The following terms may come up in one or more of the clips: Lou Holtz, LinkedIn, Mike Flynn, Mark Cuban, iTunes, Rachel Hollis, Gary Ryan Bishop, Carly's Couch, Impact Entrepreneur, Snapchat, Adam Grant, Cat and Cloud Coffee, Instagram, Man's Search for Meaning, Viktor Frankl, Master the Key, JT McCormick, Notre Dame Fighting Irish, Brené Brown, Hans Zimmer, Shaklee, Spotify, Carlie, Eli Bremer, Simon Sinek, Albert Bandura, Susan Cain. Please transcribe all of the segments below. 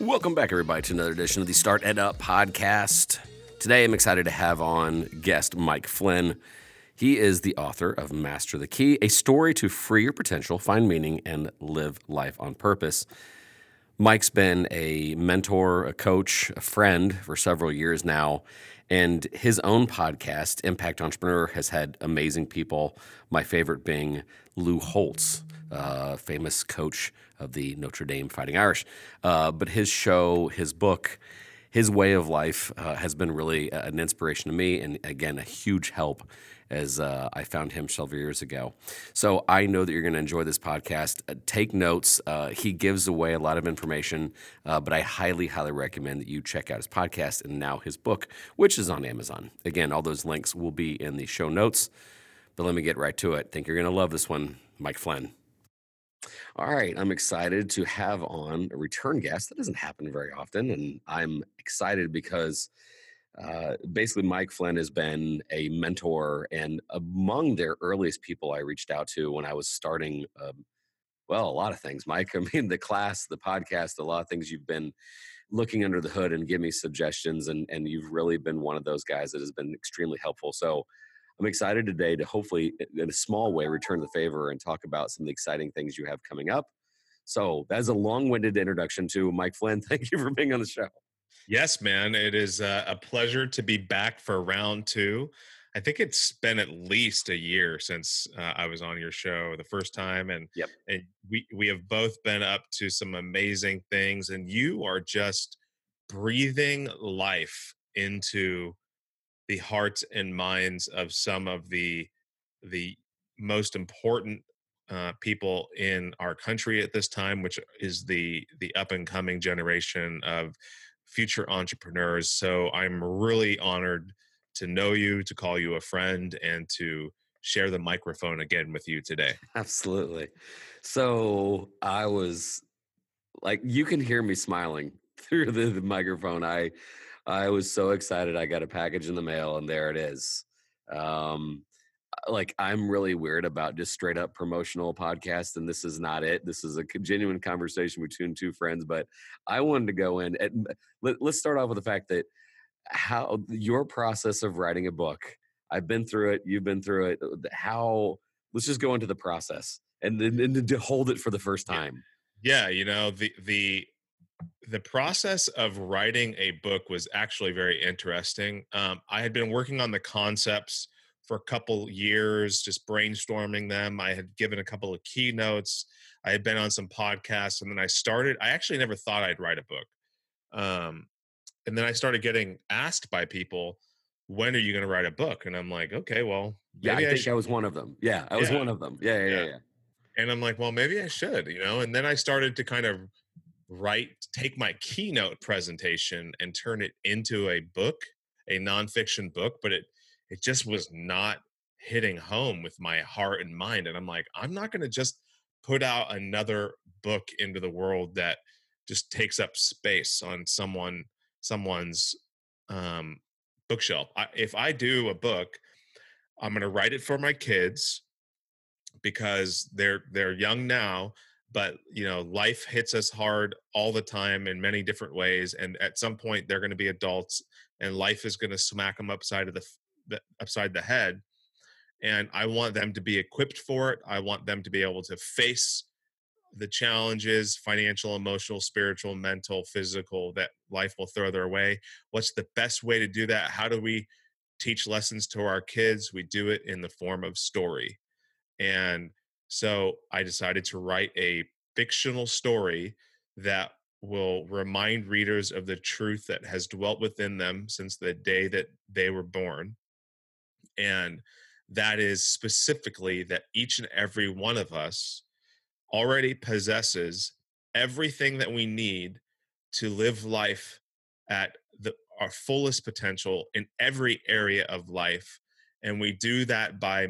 Welcome back, everybody, to another edition of the Start Ed Up podcast. Today, I'm excited to have on guest Mike Flynn. He is the author of Master the Key, a story to free your potential, find meaning, and live life on purpose. Mike's been a mentor, a coach, a friend for several years now, and his own podcast, Impact Entrepreneur, has had amazing people, my favorite being Lou Holtz, famous coach of the Notre Dame Fighting Irish. But his show, his book, his way of life has been really an inspiration to me, and again, a huge help as I found him several years ago. So I know that you're going to enjoy this podcast. Take notes. He gives away a lot of information, but I highly, highly recommend that you check out his podcast and now his book, which is on Amazon. Again, all those links will be in the show notes, but let me get right to it. I think you're going to love this one, Mike Flynn. All right, I'm excited to have on a return guest. That doesn't happen very often, and I'm excited because basically, Mike Flynn has been a mentor, and among their earliest people I reached out to when I was starting, a lot of things, Mike. I mean, the class, the podcast, a lot of things. You've been looking under the hood and give me suggestions, and you've really been one of those guys that has been extremely helpful. So I'm excited today to hopefully, in a small way, return the favor and talk about some of the exciting things you have coming up. So that is a long-winded introduction to Mike Flynn. Thank you for being on the show. Yes, man. It is a pleasure to be back for round two. I think it's been at least a year since I was on your show the first time. And, and we have both been up to some amazing things. And you are just breathing life into the hearts and minds of some of the most important people in our country at this time, which is the up-and-coming generation of future entrepreneurs. So I'm really honored to know you, to call you a friend, and to share the microphone again with you today. Absolutely. So I was like, you can hear me smiling through the microphone. I was so excited. I got a package in the mail, and there it is. I'm really weird about just straight up promotional podcasts, and this is not it. This is a genuine conversation between two friends, but I wanted to go in. Let's start off with the fact that how your process of writing a book, I've been through it, you've been through it. Let's just go into the process and to hold it for the first time. Yeah. The process of writing a book was actually very interesting. I had been working on the concepts for a couple years, just brainstorming them. I had given a couple of keynotes. I had been on some podcasts, and then I actually never thought I'd write a book. And then I started getting asked by people, when are you going to write a book? And I'm like, okay, well, maybe I was one of them. Yeah, I was one of them. Yeah. And I'm like, well, maybe I should, And then I started to kind of take my keynote presentation and turn it into a book, a nonfiction book, but it just was not hitting home with my heart and mind. And I'm like, I'm not going to just put out another book into the world that just takes up space on someone's bookshelf. If I do a book, I'm going to write it for my kids because they're young now, but life hits us hard all the time in many different ways. And at some point they're going to be adults and life is going to smack them upside the head, and I want them to be equipped for it. I want them to be able to face the challenges, financial, emotional, spiritual, mental, physical, that life will throw their way. What's the best way to do that? How do we teach lessons to our kids? We do it in the form of story. And so I decided to write a fictional story that will remind readers of the truth that has dwelt within them since the day that they were born. And that is specifically that each and every one of us already possesses everything that we need to live life at our fullest potential in every area of life. And we do that by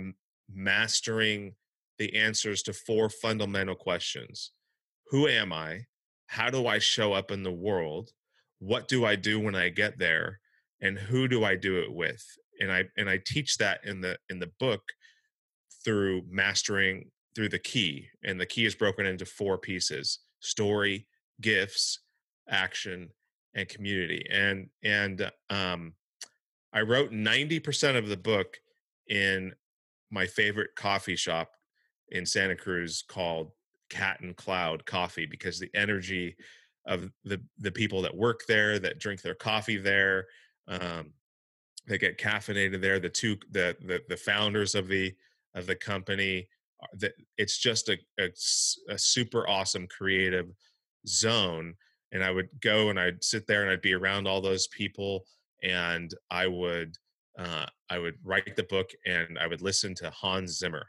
mastering the answers to four fundamental questions. Who am I? How do I show up in the world? What do I do when I get there? And who do I do it with? And I teach that in the book through mastering through the key. And the key is broken into four pieces: story, gifts, action, and community. And I wrote 90% of the book in my favorite coffee shop in Santa Cruz called Cat and Cloud Coffee, because the energy of the people that work there, that drink their coffee there, they get caffeinated there. The founders of the company, it's just a super awesome creative zone. And I would go and I'd sit there and I'd be around all those people, and I would write the book, and I would listen to Hans Zimmer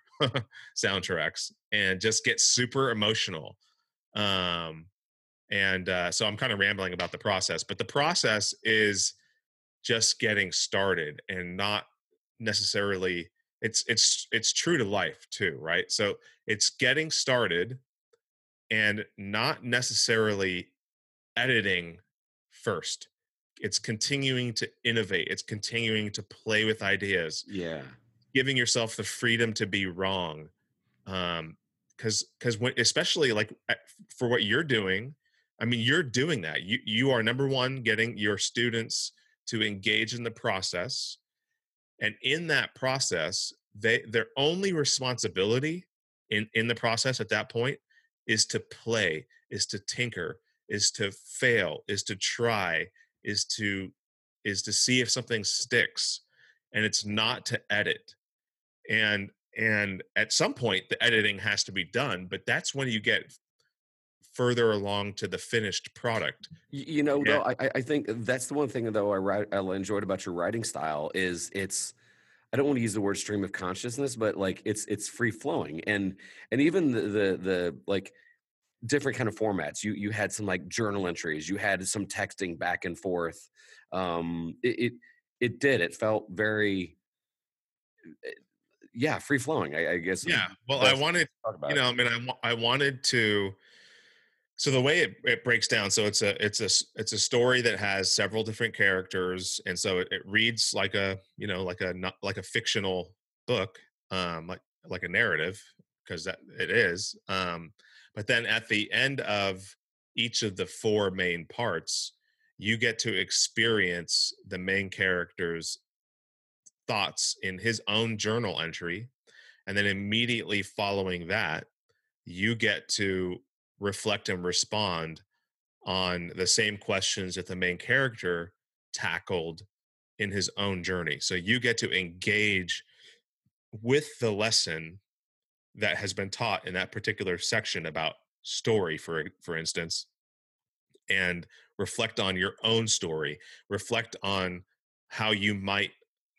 soundtracks and just get super emotional. So I'm kind of rambling about the process, but the process is just getting started and not necessarily it's true to life too, right? So it's getting started and not necessarily editing first. It's continuing to innovate. It's continuing to play with ideas. Yeah. Giving yourself the freedom to be wrong. Because when, especially like for what you're doing, I mean, you're doing that. You are, number one, getting your students to engage in the process. And in that process, their only responsibility in the process at that point is to play, is to tinker, is to fail, is to try, is to see if something sticks, and it's not to edit. And at some point the editing has to be done, but that's when you get further along to the finished product. You know, though, I think that's the one thing though I enjoyed about your writing style is it's, I don't want to use the word stream of consciousness, but like it's free flowing, and even the like different kind of formats. You had some like journal entries, you had some texting back and forth. It felt very, free flowing, I guess. Yeah. Well, I wanted, you know, I mean, I wanted to, so the way it breaks down, so it's a story that has several different characters. And so it reads like a fictional book, like a narrative, because that it is. But then at the end of each of the four main parts, you get to experience the main character's thoughts in his own journal entry. And then immediately following that, you get to reflect and respond on the same questions that the main character tackled in his own journey. So you get to engage with the lesson that has been taught in that particular section about story, for instance, and reflect on your own story, reflect on how you might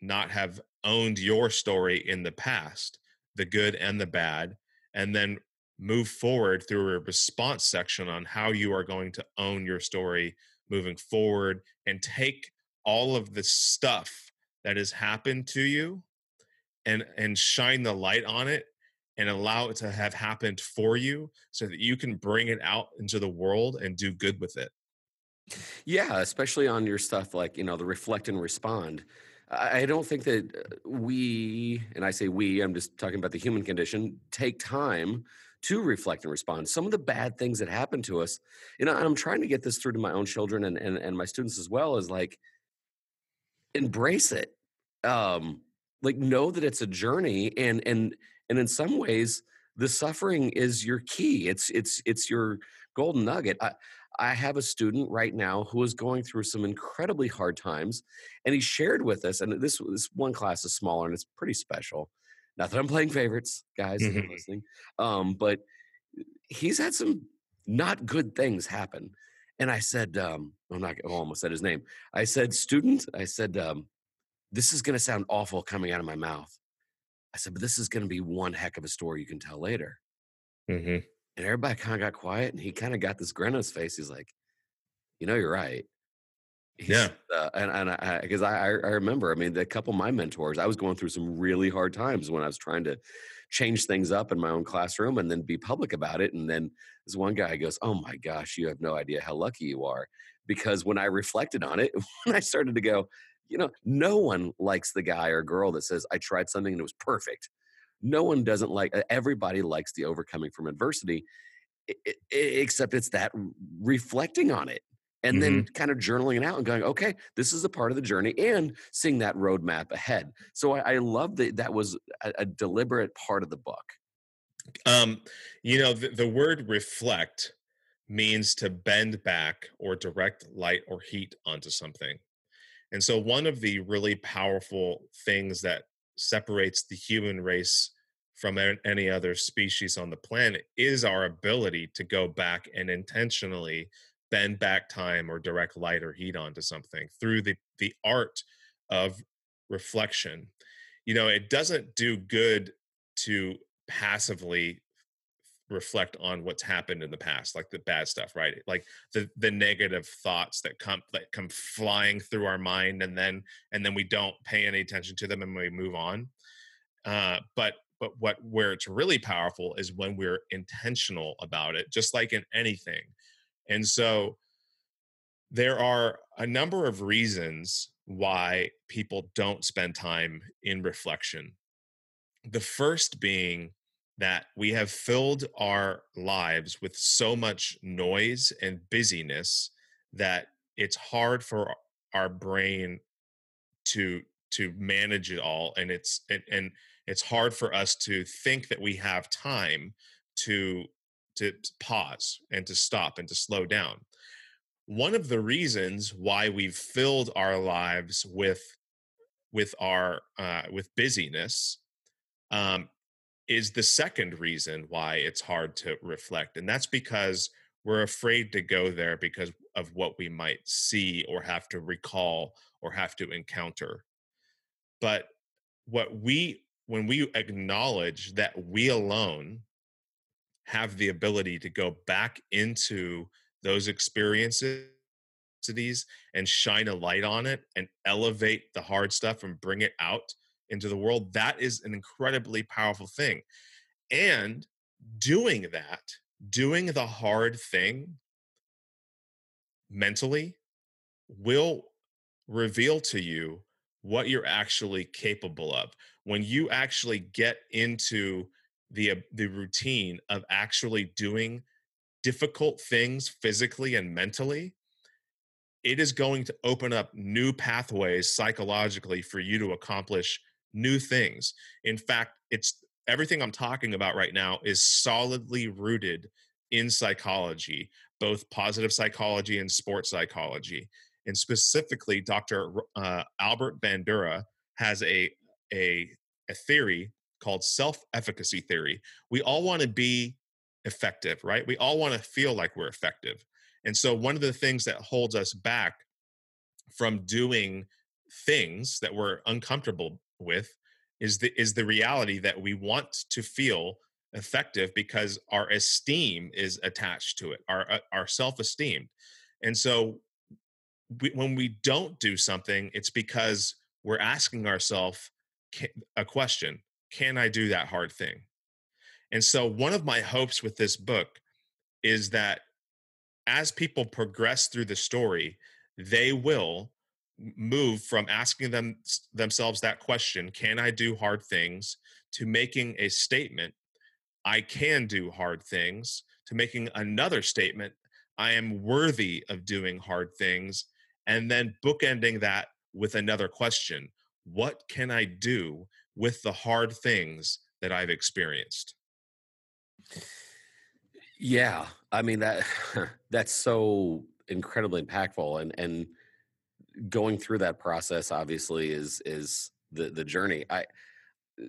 not have owned your story in the past, the good and the bad, and then move forward through a response section on how you are going to own your story moving forward, and take all of the stuff that has happened to you and shine the light on it and allow it to have happened for you so that you can bring it out into the world and do good with it. Yeah, especially on your stuff like, you know, the reflect and respond. I don't think that we, and I say we, I'm just talking about the human condition, take time to reflect and respond. Some of the bad things that happen to us, you know, and I'm trying to get this through to my own children and my students as well, is like, embrace it. Like, know that it's a journey, and in some ways, the suffering is your key. It's your golden nugget. I have a student right now who is going through some incredibly hard times, and he shared with us, and this one class is smaller and it's pretty special. Not that I'm playing favorites, guys, mm-hmm. if you're listening, but he's had some not good things happen. And I said, I almost said his name. I said, student, I said, this is going to sound awful coming out of my mouth. I said, but this is going to be one heck of a story you can tell later. Mm-hmm. And everybody kind of got quiet, and he kind of got this grin on his face. He's like, you know, you're right. Because I remember, I mean, a couple of my mentors, I was going through some really hard times when I was trying to change things up in my own classroom and then be public about it. And then this one guy goes, oh my gosh, you have no idea how lucky you are. Because when I reflected on it, when I started to go, you know, no one likes the guy or girl that says, I tried something and it was perfect. No one doesn't like, everybody likes the overcoming from adversity, except it's that reflecting on it. and then kind of journaling it out and going, okay, this is a part of the journey, and seeing that roadmap ahead. So I love that that was a deliberate part of the book. The word reflect means to bend back or direct light or heat onto something. And so one of the really powerful things that separates the human race from any other species on the planet is our ability to go back and intentionally bend back time or direct light or heat onto something through the art of reflection. You know, it doesn't do good to passively reflect on what's happened in the past, like the bad stuff, right? Like the negative thoughts that come flying through our mind, and then we don't pay any attention to them and we move on. But where it's really powerful is when we're intentional about it, just like in anything. And so there are a number of reasons why people don't spend time in reflection. The first being that we have filled our lives with so much noise and busyness that it's hard for our brain to manage it all. And it's hard for us to think that we have time to pause and to stop and to slow down. One of the reasons why we've filled our lives with busyness is the second reason why it's hard to reflect. And that's because we're afraid to go there because of what we might see or have to recall or have to encounter. But when we acknowledge that we alone have the ability to go back into those experiences and shine a light on it and elevate the hard stuff and bring it out into the world, that is an incredibly powerful thing. And doing that, doing the hard thing mentally, will reveal to you what you're actually capable of. When you actually get into the routine of actually doing difficult things physically and mentally, it is going to open up new pathways psychologically for you to accomplish new things. In fact, it's everything I'm talking about right now is solidly rooted in psychology, both positive psychology and sports psychology. And specifically, Dr. Albert Bandura has a theory called self-efficacy theory. We all want to be effective, right? We all want to feel like we're effective. And so one of the things that holds us back from doing things that we're uncomfortable with is the reality that we want to feel effective because our esteem is attached to it, our self-esteem. And so when we don't do something, it's because we're asking ourselves a question: can I do that hard thing? And so one of my hopes with this book is that as people progress through the story, they will move from asking themselves that question, can I do hard things, to making a statement, I can do hard things, to making another statement, I am worthy of doing hard things, and then bookending that with another question, what can I do with the hard things that I've experienced? Yeah, I mean, that's so incredibly impactful, and going through that process obviously is the journey.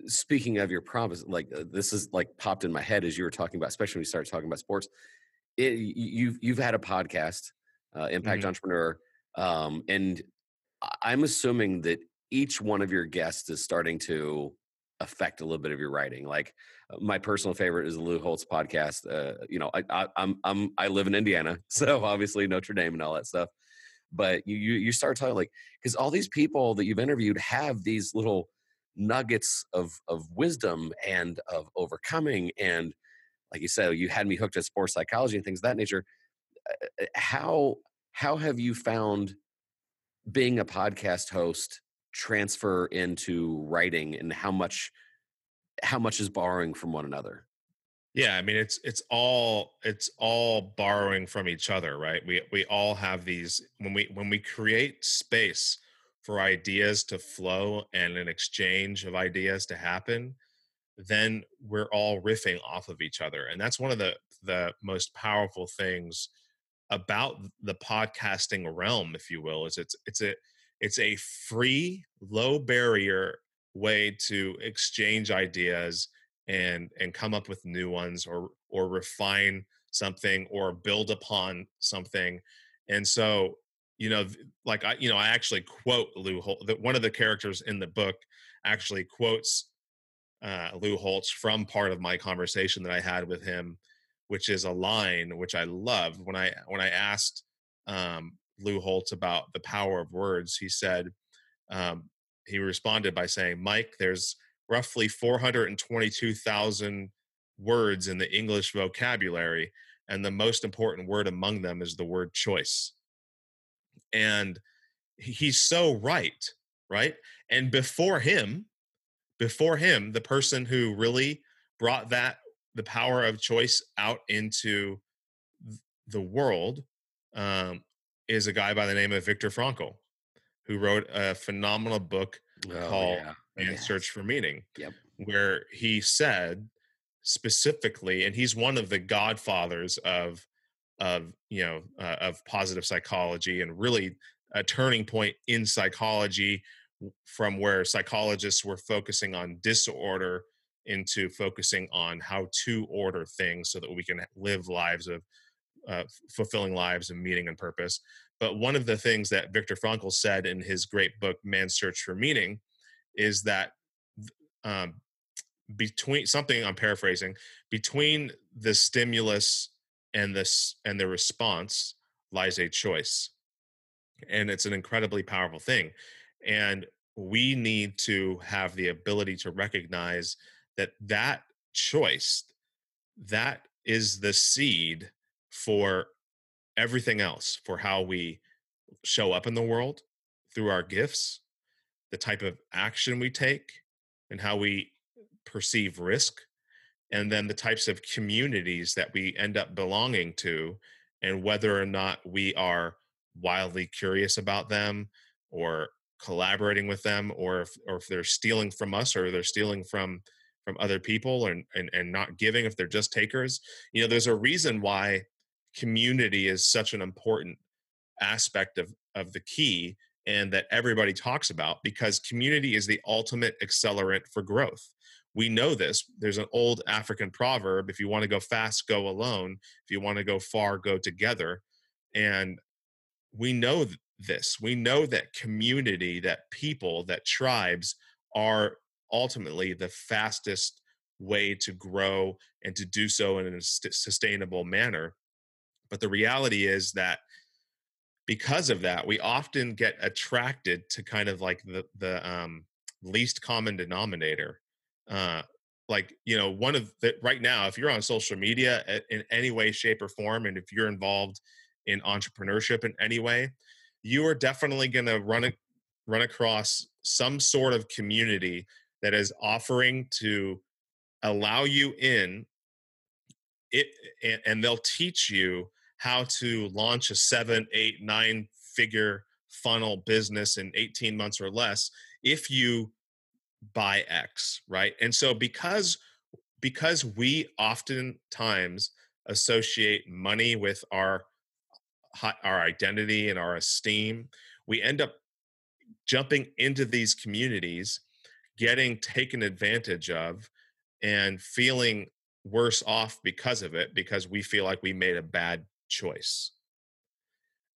Speaking of your promise, like this is like popped in my head as you were talking about, especially when you started talking about sports. You've had a podcast, Impact Entrepreneur, and I'm assuming that each one of your guests is starting to affect a little bit of your writing. Like my personal favorite is the Lou Holtz podcast. I live in Indiana, so obviously Notre Dame and all that stuff. But you start talking like, because all these people that you've interviewed have these little nuggets of wisdom and of overcoming. And like you said, you had me hooked at sports psychology and things of that nature. How have you found being a podcast host transfer into writing, and how much is borrowing from one another? Yeah, I mean, it's all borrowing from each other, right? We all have these when we create space for ideas to flow and an exchange of ideas to happen, then we're all riffing off of each other. And that's one of the most powerful things about the podcasting realm, if you will, is it's a free, low barrier way to exchange ideas and come up with new ones or refine something or build upon something. And so, you know, like I actually quote Lou Holtz. One of the characters in the book actually quotes Lou Holtz from part of my conversation that I had with him, which is a line which I loved. When I asked Lou Holtz about the power of words, he said, he responded by saying, "Mike, there's roughly 422,000 words in the English vocabulary, and the most important word among them is the word choice." And he's so right, right? And before him, the person who really brought the power of choice out into the world is a guy by the name of Viktor Frankl, who wrote a phenomenal book called Man's Search for Meaning, where he said specifically, and he's one of the godfathers of positive psychology, and really a turning point in psychology from where psychologists were focusing on disorder into focusing on how to order things so that we can live lives of fulfilling lives and meaning and purpose. But one of the things that Viktor Frankl said in his great book, Man's Search for Meaning, is that between the stimulus and the response lies a choice. And it's an incredibly powerful thing. And we need to have the ability to recognize that choice, that is the seed for everything else, for how we show up in the world through our gifts, the type of action we take, and how we perceive risk, and then the types of communities that we end up belonging to, and whether or not we are wildly curious about them or collaborating with them, or if they're stealing from us, or they're stealing from other people and not giving, if they're just takers. You know, there's a reason why community is such an important aspect of the key, and that everybody talks about, because community is the ultimate accelerant for growth. We know this. There's an old African proverb: if you want to go fast, go alone. If you want to go far, go together. And we know this. We know that community, that people, that tribes are ultimately the fastest way to grow, and to do so in a sustainable manner. But the reality is that because of that, we often get attracted to kind of like the least common denominator. Right now, if you're on social media in any way, shape, or form, and if you're involved in entrepreneurship in any way, you are definitely going to run across some sort of community that is offering to allow you in it, and they'll teach you how to launch a 7-, 8-, 9-figure funnel business in 18 months or less if you buy X, right? And so because we oftentimes associate money with our identity and our esteem, we end up jumping into these communities, getting taken advantage of, and feeling worse off because of it, because we feel like we made a bad choice.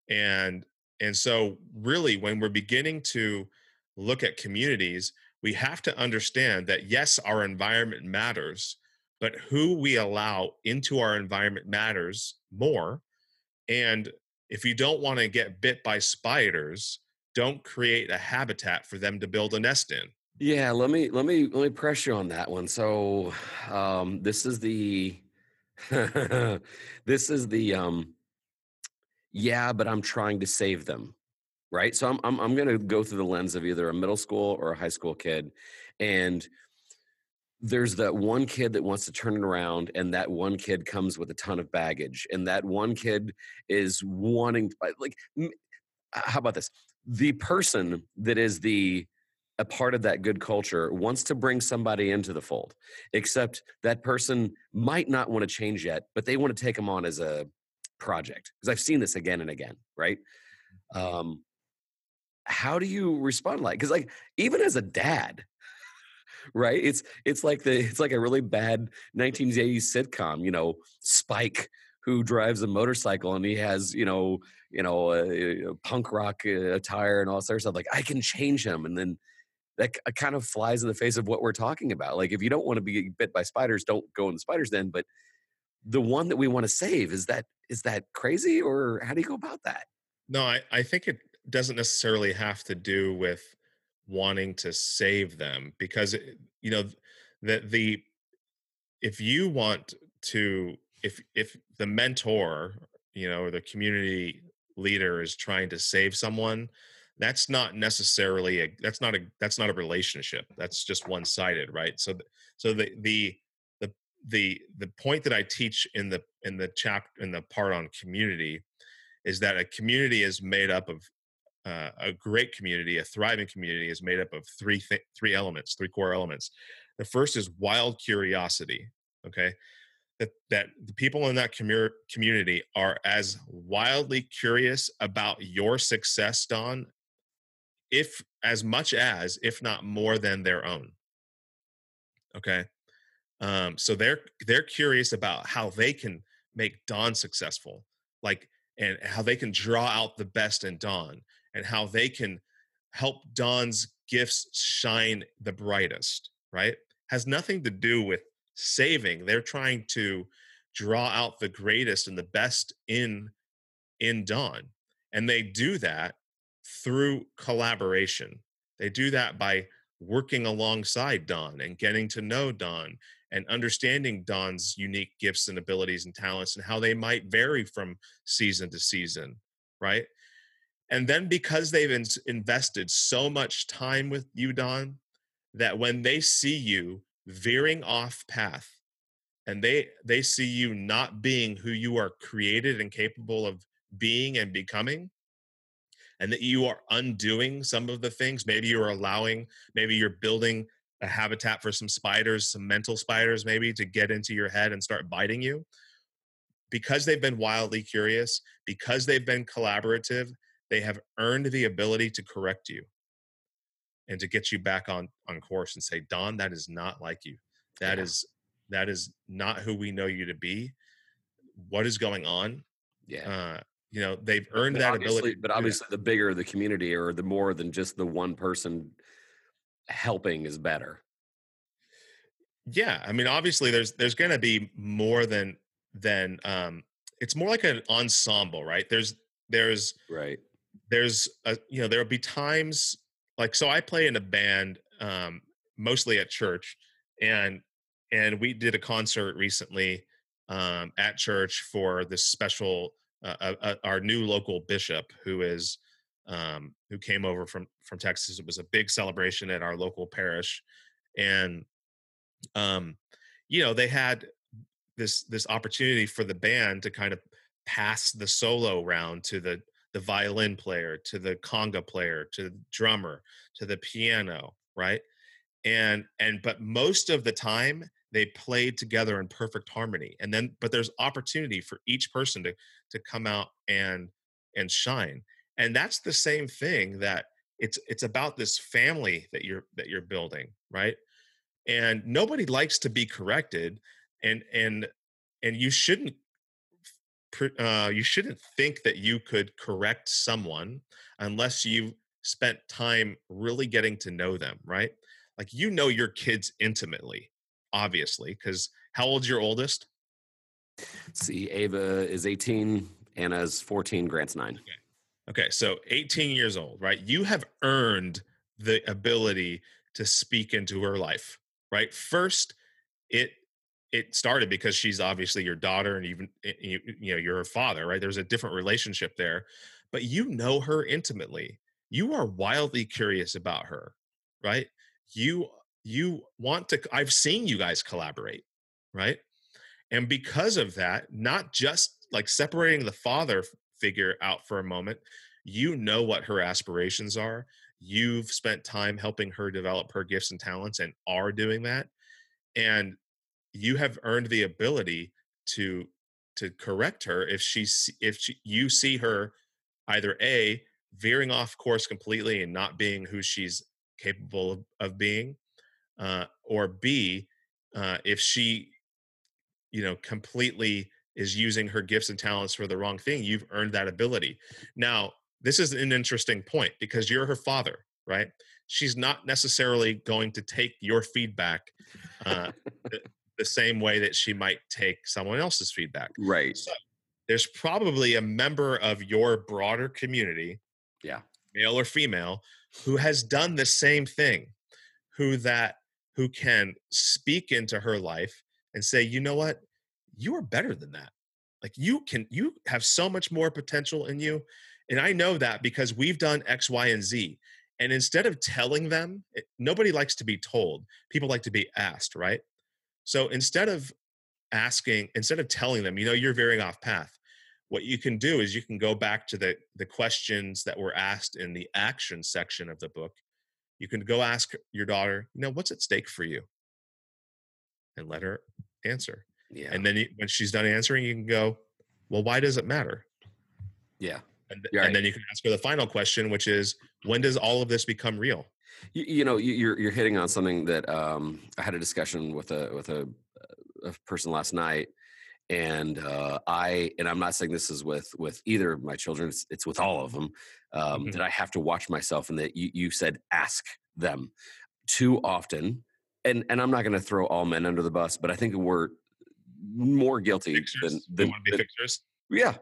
And so really, when we're beginning to look at communities, we have to understand that, yes, our environment matters, but who we allow into our environment matters more. And if you don't want to get bit by spiders, don't create a habitat for them to build a nest in. Yeah, let me press you on that one. So, but I'm trying to save them, right? So I'm going to go through the lens of either a middle school or a high school kid, and there's that one kid that wants to turn it around, and that one kid comes with a ton of baggage, and that one kid is wanting, like, how about this? The person that is a part of that good culture wants to bring somebody into the fold, except that person might not want to change yet, but they want to take them on as a project. Because I've seen this again and again, right? How do you respond? Because even as a dad, right? It's like a really bad 1980s sitcom, Spike, who drives a motorcycle and he has, punk rock attire and all sorts of stuff. I can change him. And then that kind of flies in the face of what we're talking about. If you don't want to be bit by spiders, don't go in the spider's den. But the one that we want to save, is that crazy, or how do you go about that? No, I think it doesn't necessarily have to do with wanting to save them, because if you want to, if the mentor, or the community leader is trying to save someone, that's not necessarily that's not a relationship. That's just one-sided, right? So the point that I teach in the part on community is that a community is made up of a great community, a thriving community is made up of three core elements. The first is wild curiosity. Okay. That the people in that community are as wildly curious about your success, Don, if not more than their own. Okay. So they're curious about how they can make Don successful, and how they can draw out the best in Don, and how they can help Don's gifts shine the brightest, right? Has nothing to do with saving. They're trying to draw out the greatest and the best in Don, and they do that through collaboration. They do that by working alongside Don and getting to know Don and understanding Don's unique gifts and abilities and talents and how they might vary from season to season, right? And then because they've invested so much time with you, Don, that when they see you veering off path, and they see you not being who you are created and capable of being and becoming, and that you are undoing some of the things, maybe you're building a habitat for some spiders, some mental spiders maybe, to get into your head and start biting you. Because they've been wildly curious, because they've been collaborative, they have earned the ability to correct you and to get you back on course and say, Don, that is not like you. That is not who we know you to be. What is going on? Yeah. They've earned that ability. But obviously the bigger the community, or the more than just the one person helping, is better. Yeah. I mean, obviously there's going to be more than it's more like an ensemble, right? There'll be times, so I play in a band, mostly at church, and we did a concert recently, at church for this special, our new local bishop who came over from Texas. It was a big celebration at our local parish. And, they had this opportunity for the band to kind of pass the solo round to the violin player, to the conga player, to the drummer, to the piano, right? But most of the time they played together in perfect harmony. And then, but there's opportunity for each person to come out and shine. And that's the same thing, that it's about this family that you're building, right? And nobody likes to be corrected, and you shouldn't think that you could correct someone unless you've spent time really getting to know them, right? Your kids intimately, obviously, because how old's your oldest? See, Ava is 18, Anna's 14, Grant's 9. Okay, so 18 years old, right? You have earned the ability to speak into her life, right? First, it started because she's obviously your daughter, and even you're her father, right? There's a different relationship there, but you know her intimately. You are wildly curious about her, right? You you want to, I've seen you guys collaborate, right? And because of that, not just like separating the father figure out for a moment, you know what her aspirations are. You've spent time helping her develop her gifts and talents and are doing that. And you have earned the ability to correct her if you see her either A, veering off course completely and not being who she's capable of being, or B, if she, you know, completely is using her gifts and talents for the wrong thing, you've earned that ability. Now, this is an interesting point because you're her father, right? She's not necessarily going to take your feedback the same way that she might take someone else's feedback. Right. So there's probably a member of your broader community, yeah, male or female, who has done the same thing, who can speak into her life and say, you know what, you are better than that. Like you have so much more potential in you. And I know that because we've done X, Y, and Z. And instead of telling them, nobody likes to be told. People like to be asked, right? So instead of telling them, you know, you're veering off path, what you can do is you can go back to the questions that were asked in the action section of the book. You can go ask your daughter, you know, what's at stake for you? And let her answer. Yeah. And then when she's done answering, you can go, well, why does it matter? Yeah. And then you can ask her the final question, which is, when does all of this become real? You know, you're hitting on something that I had a discussion with a person last night, and I'm not saying this is with either of my children. It's with all of them. Mm-hmm. That I have to watch myself, and that you said ask them too often. And I'm not going to throw all men under the bus, but I think we're more guilty than they want to be fixers. Yeah.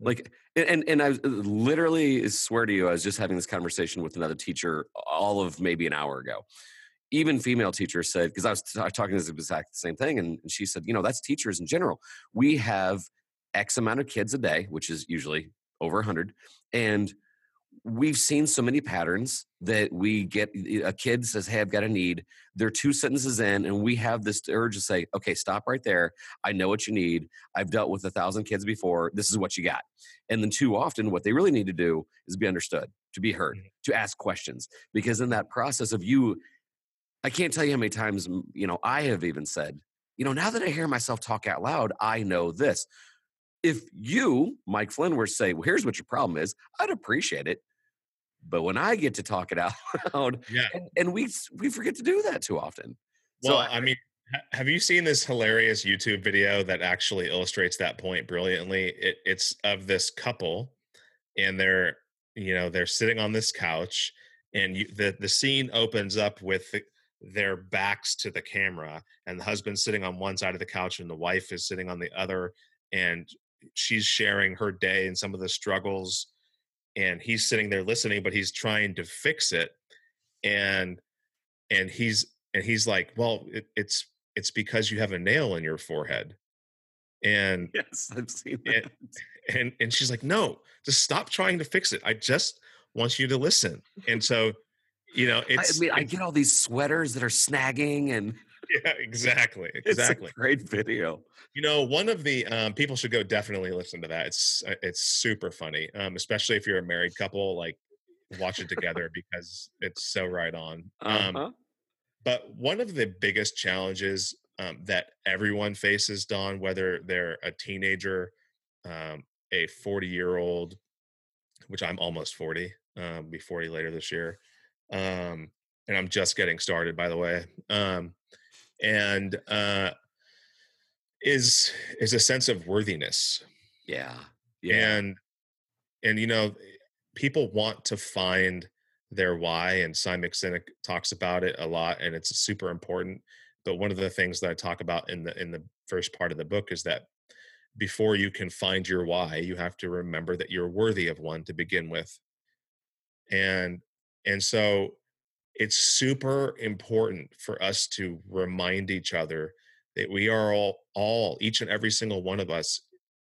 Like, and I literally swear to you, I was just having this conversation with another teacher all of maybe an hour ago. Even female teachers said, because I was talking to this exact same thing, and she said, you know, that's teachers in general. We have X amount of kids a day, which is usually over 100. And we've seen so many patterns that we get, a kid says, hey, I've got a need. They're two sentences in, and we have this urge to say, okay, stop right there. I know what you need. I've dealt with 1,000 kids before. This is what you got. And then too often, what they really need to do is be understood, to be heard, to ask questions. Because in that process of you, I can't tell you how many times, you know, I have even said, you know, now that I hear myself talk out loud, I know this. If you, Mike Flynn, were to say, well, here's what your problem is, I'd appreciate it. But when I get to talk it out loud, yeah. And we forget to do that too often. Well, so I mean, have you seen this hilarious YouTube video that actually illustrates that point brilliantly? It's of this couple, and they're sitting on this couch, and the scene opens up with their backs to the camera, and the husband's sitting on one side of the couch and the wife is sitting on the other, and she's sharing her day and some of the struggles, and he's sitting there listening, but he's trying to fix it. And he's like, well, it's because you have a nail in your forehead. And yes, I've seen that. And she's like, no, just stop trying to fix it. I just want you to listen. And so, you know, I get all these sweaters that are snagging and. Yeah, exactly. It's a great video. You know, one of the people should go definitely listen to that. It's super funny, especially if you're a married couple. Like, watch it together because it's so right on. But one of the biggest challenges that everyone faces, Don, whether they're a teenager, a 40-year-old, which I'm almost 40, be 40 later this year, and I'm just getting started, by the way. Is a sense of worthiness. Yeah. And, you know, people want to find their why, and Simon Sinek talks about it a lot, and it's super important. But one of the things that I talk about in the first part of the book is that before you can find your why, you have to remember that you're worthy of one to begin with. And so it's super important for us to remind each other that we are all, each and every single one of us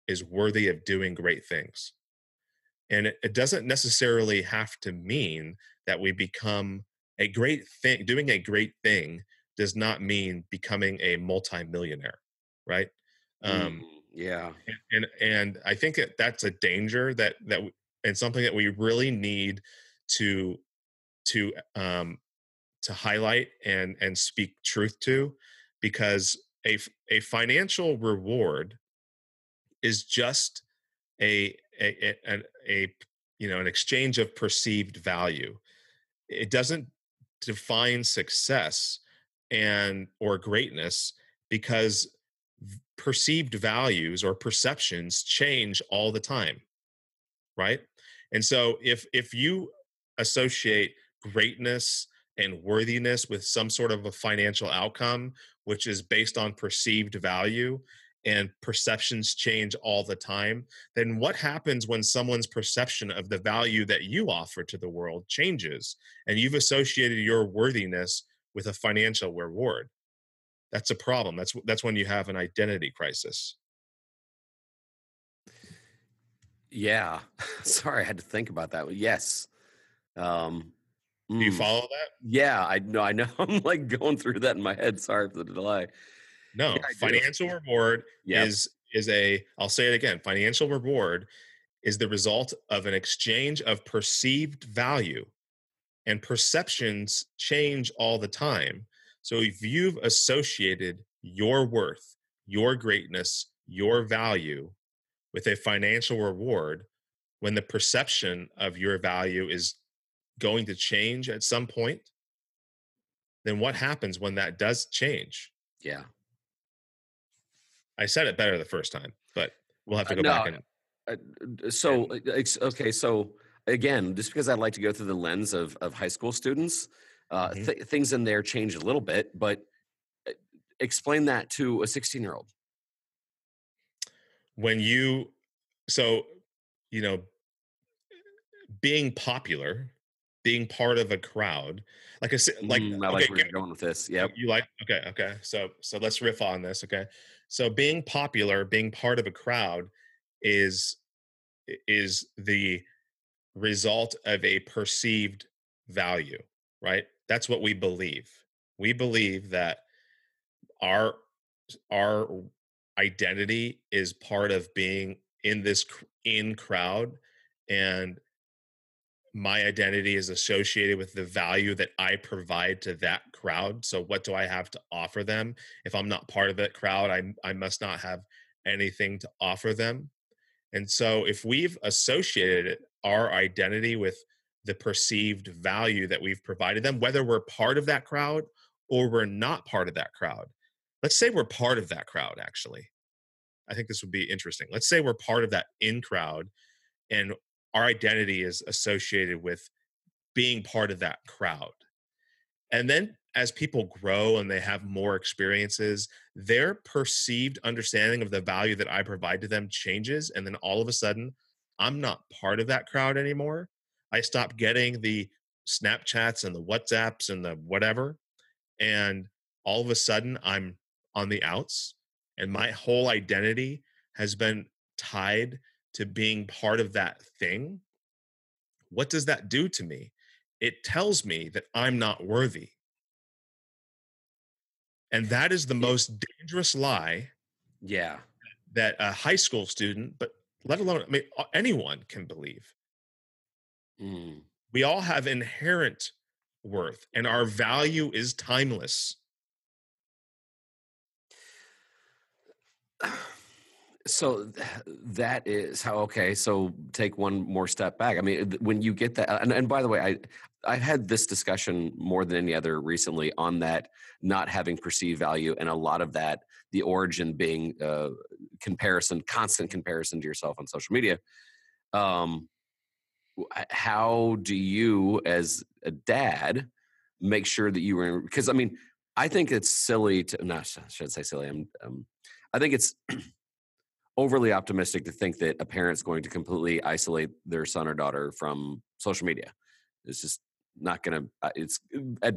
is worthy of doing great things. And it doesn't necessarily have to mean that we become A great thing, doing a great thing does not mean becoming a multimillionaire, right? And I think that that's a danger that and something that we really need to highlight and speak truth to, because a financial reward is just an exchange of perceived value. It doesn't define success or greatness, because perceived values or perceptions change all the time, right? And so if you associate greatness and worthiness with some sort of a financial outcome, which is based on perceived value, and perceptions change all the time, then what happens when someone's perception of the value that you offer to the world changes and you've associated your worthiness with a financial reward? That's a problem. That's when you have an identity crisis. Yeah. Sorry, I had to think about that one. Yes. Do you follow that? Yeah, I know. I'm like going through that in my head. Sorry for the delay. No, yeah, financial reward is I'll say it again, financial reward is the result of an exchange of perceived value, and perceptions change all the time. So if you've associated your worth, your greatness, your value with a financial reward, when the perception of your value is going to change at some point, then what happens when that does change? Yeah. I said it better the first time, but we'll have to go back. So again, just because I like to go through the lens of high school students, things in there change a little bit, but explain that to a 16-year-old. Being popular, being part of a crowd, where you're going with this. Yeah. Okay. So let's riff on this. Okay. So being popular, being part of a crowd is the result of a perceived value, right? That's what we believe. We believe that our identity is part of being in this crowd, and my identity is associated with the value that I provide to that crowd. So what do I have to offer them? If I'm not part of that crowd, I must not have anything to offer them. And so if we've associated our identity with the perceived value that we've provided them, whether we're part of that crowd or we're not part of that crowd. Let's say we're part of that crowd, actually. I think this would be interesting. Let's say we're part of that in-crowd, and our identity is associated with being part of that crowd. And then as people grow and they have more experiences, their perceived understanding of the value that I provide to them changes. And then all of a sudden, I'm not part of that crowd anymore. I stop getting the Snapchats and the WhatsApps and the whatever. And all of a sudden, I'm on the outs. And my whole identity has been tied to being part of that thing. What does that do to me? It tells me that I'm not worthy. And that is the most dangerous lie. Yeah. That a high school student, but let alone anyone, can believe. Mm. We all have inherent worth, and our value is timeless. So that is how, okay, so take one more step back. I mean, when you get that, and by the way, I've had this discussion more than any other recently on that not having perceived value, and a lot of that, the origin being constant comparison to yourself on social media. How do you, as a dad, make sure that you were, because I mean, I think it's silly to, no, I shouldn't say silly. I think it's overly optimistic to think that a parent's going to completely isolate their son or daughter from social media. It's just not going to, it's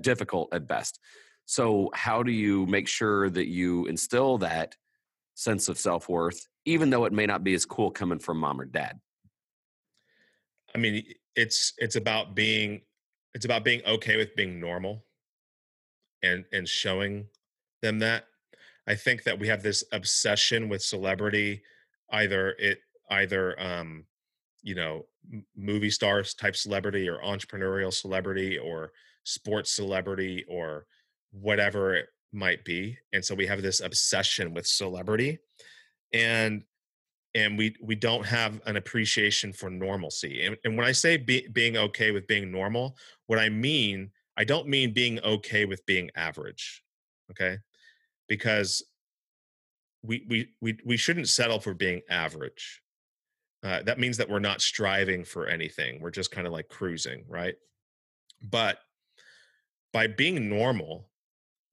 difficult at best. So how do you make sure that you instill that sense of self-worth, even though it may not be as cool coming from mom or dad? I mean, it's about being It's about being okay with being normal and showing them that. I think that we have this obsession with celebrity, either you know, movie stars type celebrity or entrepreneurial celebrity or sports celebrity or whatever it might be. And so we have this obsession with celebrity, and we don't have an appreciation for normalcy. And when I say being okay with being normal, what I mean, I don't mean being okay with being average. Okay. Because we shouldn't settle for being average. That means that we're not striving for anything. We're just kind of like cruising, right? But by being normal,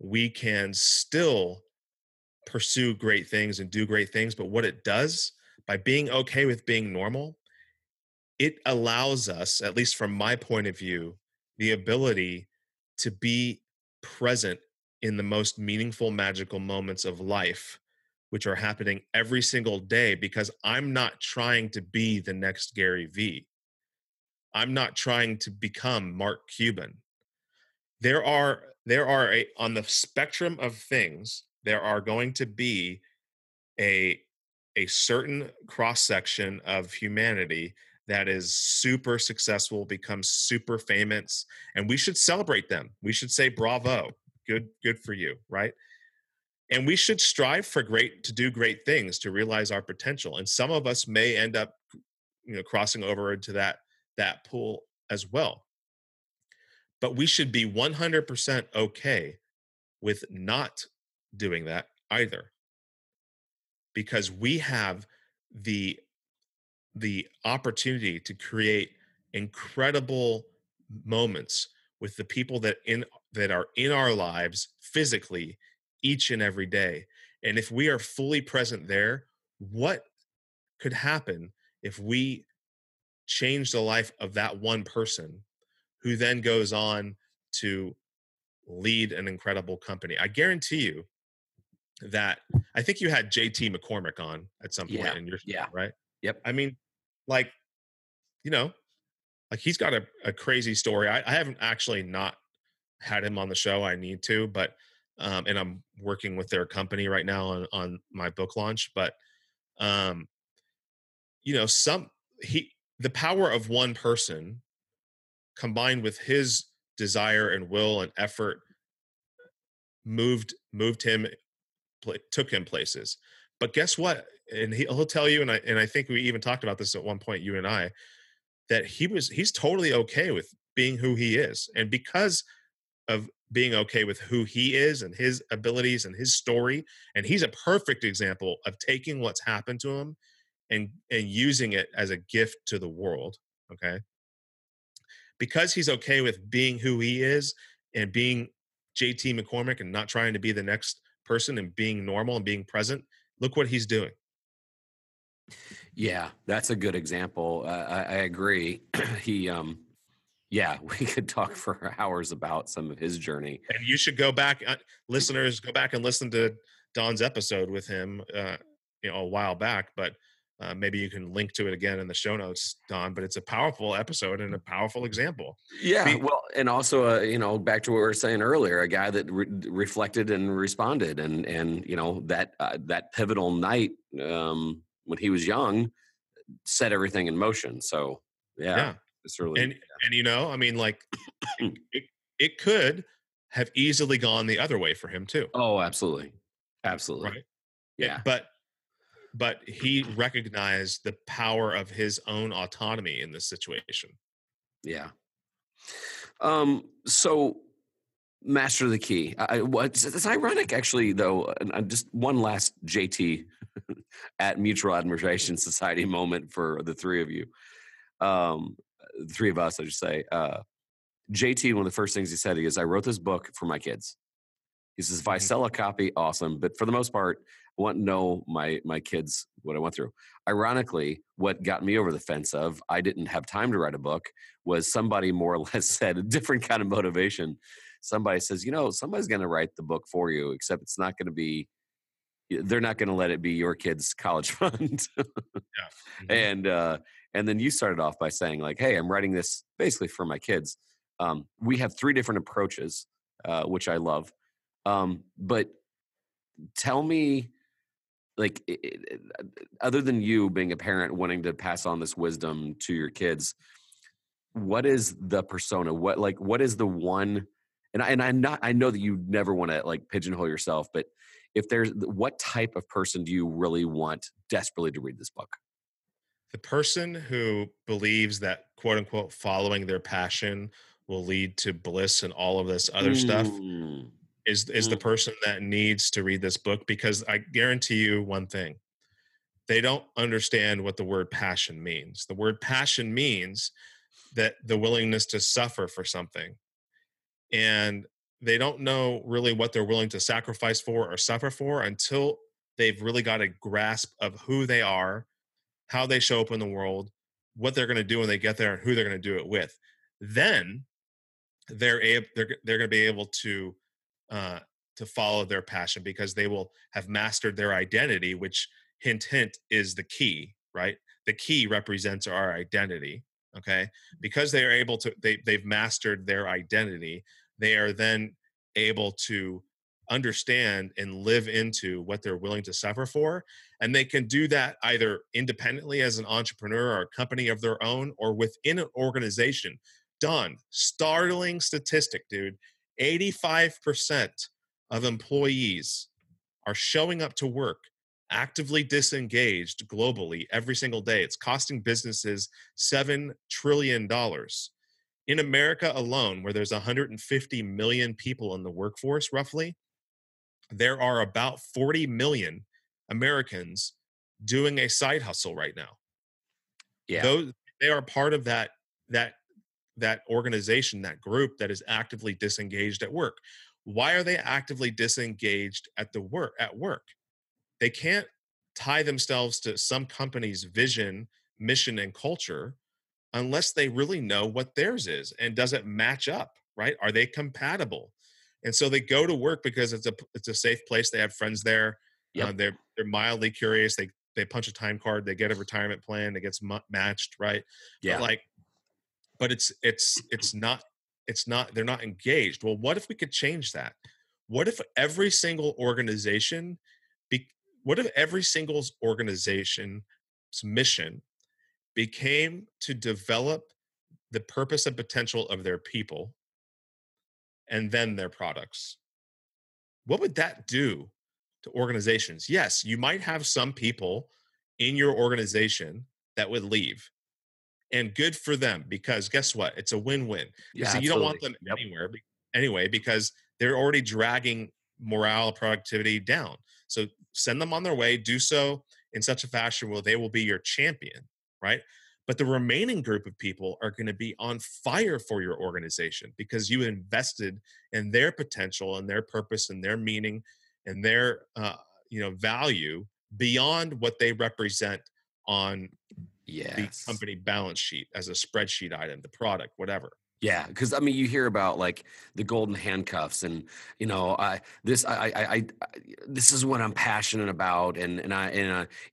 we can still pursue great things and do great things. But what it does, by being okay with being normal, it allows us, at least from my point of view, the ability to be present in the most meaningful, magical moments of life, which are happening every single day, because I'm not trying to be the next Gary V. I'm not trying to become Mark Cuban. There are on the spectrum of things, there are going to be a certain cross-section of humanity that is super successful, becomes super famous, and we should celebrate them. We should say, bravo, good for you, right? And we should strive for to do great things, to realize our potential. And some of us may end up, you know, crossing over into that pool as well. But we should be 100% okay with not doing that either, because we have the opportunity to create incredible moments with the people that are in our lives physically each and every day. And if we are fully present there, what could happen if we change the life of that one person who then goes on to lead an incredible company? I guarantee you that, I think you had JT McCormick on at some point in your show, right? Yep. I mean, like, you know, like he's got a crazy story. I haven't actually not had him on the show. I need to, but, and I'm working with their company right now on my book launch, but, you know, the power of one person combined with his desire and will and effort moved him, took him places. But guess what? And he'll tell you, and I think we even talked about this at one point, you and I, that he's totally okay with being who he is. And because of being okay with who he is and his abilities and his story, and he's a perfect example of taking what's happened to him and using it as a gift to the world, okay? Because he's okay with being who he is and being JT McCormick and not trying to be the next person and being normal and being present, look what he's doing. Yeah, that's a good example. I agree. We could talk for hours about some of his journey. And you should go back, listeners, and listen to Don's episode with him, a while back. But maybe you can link to it again in the show notes, Don. But it's a powerful episode and a powerful example. Yeah, and also, back to what we were saying earlier, a guy that reflected and responded, and you know that pivotal night. When he was young, set everything in motion. So yeah. It's really, and you know, I mean, like it could have easily gone the other way for him too. Oh, absolutely. Absolutely. Right? Yeah. But he recognized the power of his own autonomy in this situation. Yeah. So Master the Key. It's ironic, actually, though. And just one last JT at Mutual Admiration Society moment for the three of you. The three of us, I should say. JT, one of the first things he said, he goes, I wrote this book for my kids. He says, if I sell a copy, awesome. But for the most part, I want to know my kids what I went through. Ironically, what got me over the fence of I didn't have time to write a book was somebody more or less said a different kind of motivation. Somebody says, you know, somebody's going to write the book for you, except it's not going to be, they're not going to let it be your kid's college fund. Yeah. Mm-hmm. And then you started off by saying like, hey, I'm writing this basically for my kids. We have three different approaches, which I love. But tell me, like, other than you being a parent wanting to pass on this wisdom to your kids, what is the persona? What is the one? I know that you never want to like pigeonhole yourself, but if there's, what type of person do you really want desperately to read this book? The person who believes that, quote unquote, following their passion will lead to bliss and all of this other stuff is the person that needs to read this book, because I guarantee you one thing. They don't understand what the word passion means. The word passion means that the willingness to suffer for something. And they don't know really what they're willing to sacrifice for or suffer for until they've really got a grasp of who they are, how they show up in the world, what they're going to do when they get there, and who they're going to do it with. Then they're going to be able to follow their passion, because they will have mastered their identity, which, hint, hint, is the key, right? The key represents our identity, okay? Because they are able to, they've mastered their identity, they are then able to understand and live into what they're willing to suffer for. And they can do that either independently as an entrepreneur or a company of their own, or within an organization. Done. Startling statistic, dude. 85% of employees are showing up to work actively disengaged globally every single day. It's costing businesses $7 trillion. In America alone, where there's 150 million people in the workforce, roughly, there are about 40 million Americans doing a side hustle right now. Yeah. Those, they are part of that organization, that group that is actively disengaged at work. Why are they actively disengaged at work? They can't tie themselves to some company's vision, mission, and culture unless they really know what theirs is, and does it match up, right? Are they compatible? And so they go to work because it's a safe place. They have friends there. Yep. They're mildly curious. They punch a time card. They get a retirement plan that gets matched, right? Yeah. But it's not they're not engaged. Well, what if we could change that? What if every single organization's mission became to develop the purpose and potential of their people and then their products? What would that do to organizations? Yes, you might have some people in your organization that would leave, and good for them, because guess what? It's a win-win. Yeah, so you don't want them anywhere anyway, because they're already dragging morale, productivity down. So send them on their way, do so in such a fashion where they will be your champion. Right? But the remaining group of people are going to be on fire for your organization, because you invested in their potential and their purpose and their meaning and their value beyond what they represent on the company balance sheet as a spreadsheet item, the product, whatever. Yeah, because I mean, you hear about like the golden handcuffs, and you know, this is what I'm passionate about, and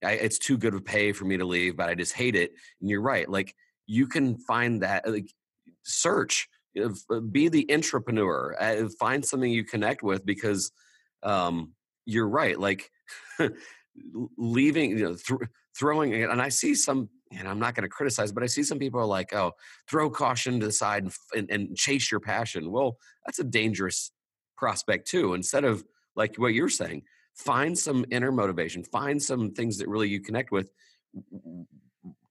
it's too good of pay for me to leave, but I just hate it. And you're right, like you can find that, like search, be the entrepreneur, find something you connect with, because you're right, like leaving, you know, throwing it, and I see some. And I'm not going to criticize, but I see some people are like, "Oh, throw caution to the side and chase your passion." Well, that's a dangerous prospect too. Instead of like what you're saying, find some inner motivation, find some things that really you connect with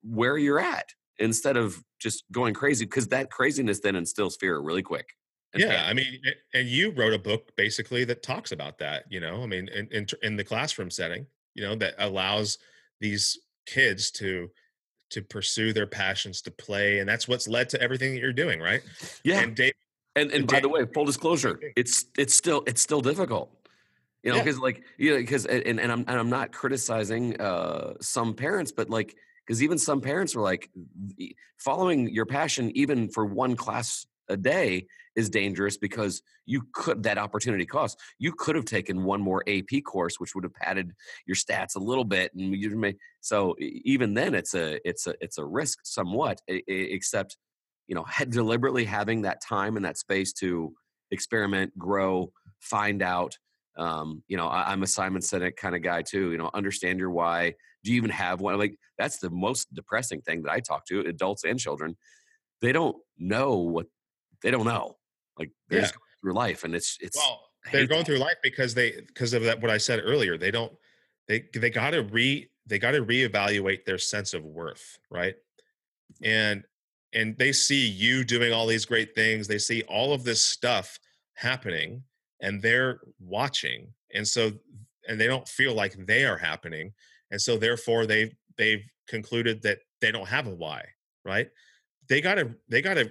where you're at, instead of just going crazy, because that craziness then instills fear really quick. Yeah, I mean, and you wrote a book basically that talks about that. You know, I mean, in the classroom setting, you know, that allows these kids to pursue their passions, to play. And that's what's led to everything that you're doing, right? Yeah. And by the way, full disclosure, it's still difficult, you know, because I'm not criticizing some parents, but like, because even some parents were like, following your passion, even for one class a day, is dangerous, because you could have taken one more AP course, which would have padded your stats a little bit, and so even then it's a risk somewhat, except you know, deliberately having that time and that space to experiment, grow, find out. You know, I'm a Simon Sinek kind of guy too. You know, understand your why. Do you even have one? Like, that's the most depressing thing that I talk to adults and children. They don't know what they don't know. Like, they're just going through life, and it's. Well, they're going through life because of that. What I said earlier, they don't. They got to reevaluate their sense of worth, right? And they see you doing all these great things. They see all of this stuff happening, and they're watching. And they don't feel like they are happening. And so therefore they've concluded that they don't have a why, right? They gotta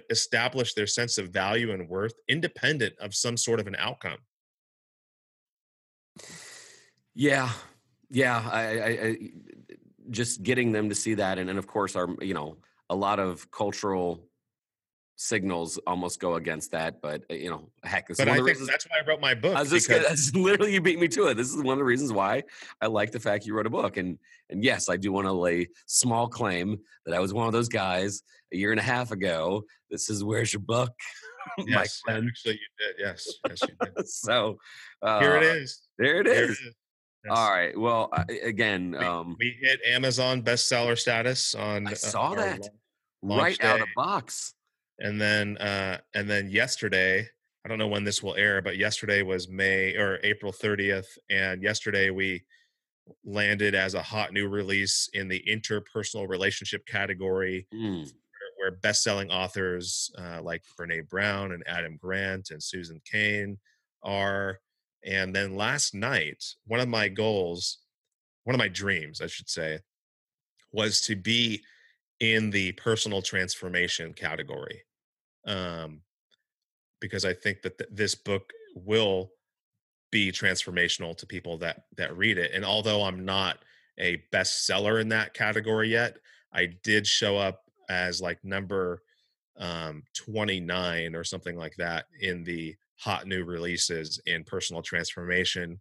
establish their sense of value and worth independent of some sort of an outcome. Yeah. Yeah. I just getting them to see that. And then of course a lot of cultural signals almost go against that, but heck, this is one of the reasons that's why I wrote my book. I was just literally, you beat me to it. This is one of the reasons why I like the fact you wrote a book. And yes, I do want to lay small claim that I was one of those guys a year and a half ago. This is where's your book, yes, Mike Flynn. Actually, you did. Yes, you did. So here it is. There it is. Yes. All right. Well, again, we hit Amazon bestseller status on. I saw that launch out of the box. And then yesterday, I don't know when this will air, but yesterday was May or April 30th. And yesterday we landed as a hot new release in the interpersonal relationship category, where best-selling authors like Brené Brown and Adam Grant and Susan Cain are. And then last night, one of my dreams, I should say, was to be in the personal transformation category. Because I think that this book will be transformational to people that read it. And although I'm not a bestseller in that category yet, I did show up as like number 29 or something like that in the hot new releases in personal transformation,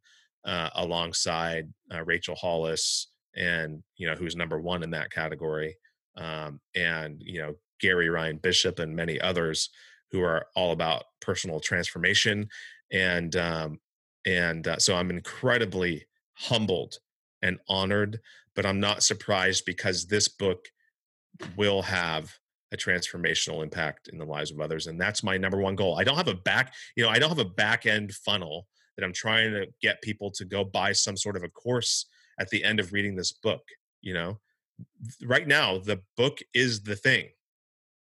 alongside Rachel Hollis, and who's number one in that category, and Gary Ryan Bishop and many others who are all about personal transformation, and so I'm incredibly humbled and honored, but I'm not surprised because this book will have a transformational impact in the lives of others, and that's my number one goal. I don't have a back end funnel that I'm trying to get people to go buy some sort of a course at the end of reading this book. Right now, the book is the thing.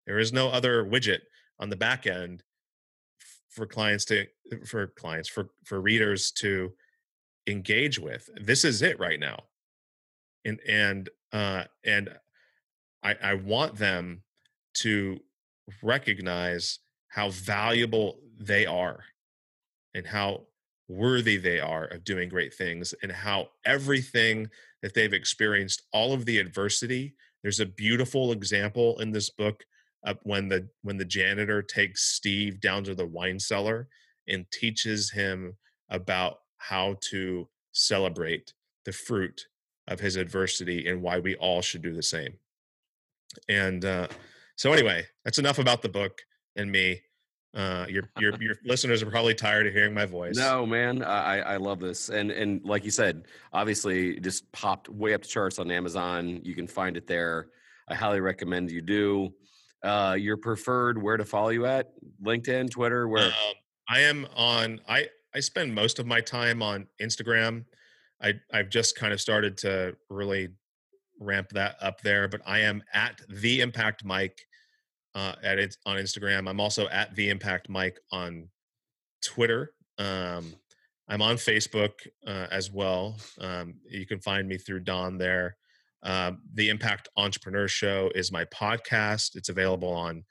There is no other widget on the back end for readers to engage with. This is it right now, and I want them to recognize how valuable they are, and how worthy they are of doing great things, and how everything that they've experienced, all of the adversity. There's a beautiful example in this book of when the janitor takes Steve down to the wine cellar and teaches him about how to celebrate the fruit of his adversity and why we all should do the same. And so anyway, that's enough about the book and me. Your listeners are probably tired of hearing my voice. No, man, I love this. And like you said, obviously just popped way up the charts on Amazon. You can find it there. I highly recommend you do. Your preferred, where to follow you at? LinkedIn, Twitter, where? I am on, I spend most of my time on Instagram. I've just kind of started to really ramp that up there, but I am at The Impact Mike. On Instagram. I'm also at The Impact Mike on Twitter. I'm on Facebook as well. You can find me through Don there. The Impact Entrepreneur Show is my podcast. It's available on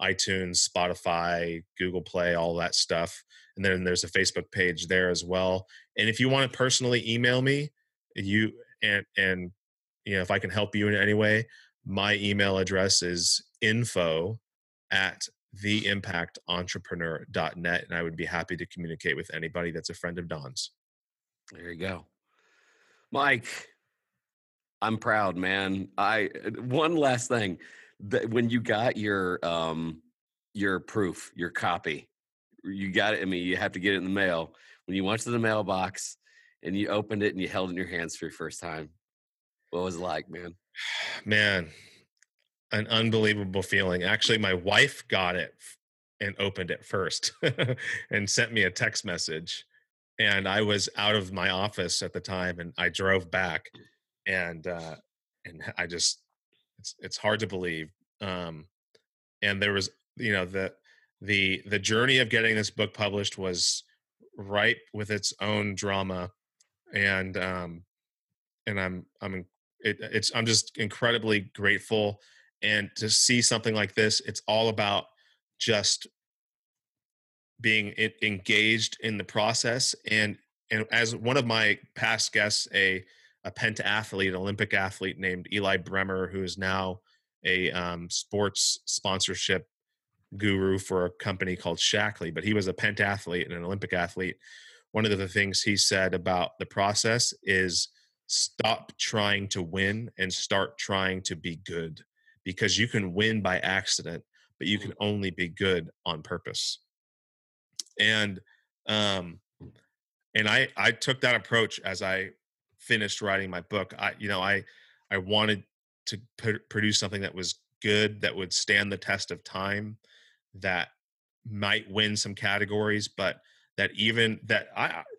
iTunes, Spotify, Google Play, all that stuff. And then there's a Facebook page there as well. And if you want to personally email me, if I can help you in any way, my email address is info@theimpactentrepreneur.net. And I would be happy to communicate with anybody that's a friend of Don's. There you go. Mike, I'm proud, man. One last thing. when you got your proof, your copy, you got it. I mean, you have to get it in the mail. When you went to the mailbox and you opened it and you held it in your hands for your first time, what was it like, man? Man, an unbelievable feeling. Actually, my wife got it and opened it first and sent me a text message. And I was out of my office at the time, and I drove back, and I just, it's hard to believe. And there was, you know, the journey of getting this book published was ripe with its own drama, and I'm just incredibly grateful. And to see something like this, it's all about just being engaged in the process. And as one of my past guests, a pentathlete, an Olympic athlete named Eli Bremer, who is now a sports sponsorship guru for a company called Shaklee, but he was a pentathlete and an Olympic athlete. One of the things he said about the process is stop trying to win and start trying to be good, because you can win by accident, but you can only be good on purpose. And I took that approach as I finished writing my book. I wanted to produce something that was good, that would stand the test of time, that might win some categories, but that even that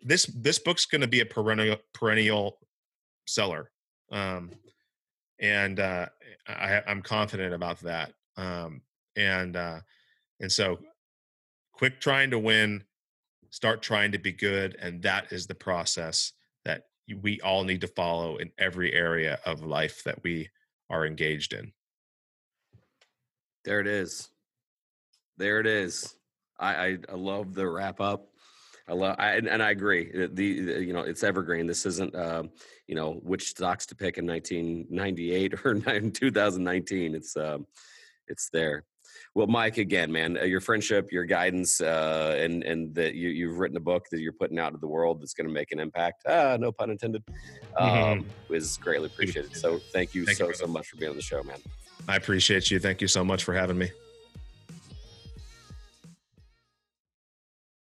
this book's going to be a perennial seller. And I'm confident about that. And so, quit trying to win, start trying to be good. And that is the process that we all need to follow in every area of life that we are engaged in. There it is. There it is. I love the wrap up. I agree. It's evergreen. This isn't, which stocks to pick in 1998 or 2019. It's there. Well, Mike, again, man, your friendship, your guidance, and that you've written a book that you're putting out to the world that's going to make an impact, no pun intended, is greatly appreciated. So thank you so much for being on the show, man. I appreciate you. Thank you so much for having me.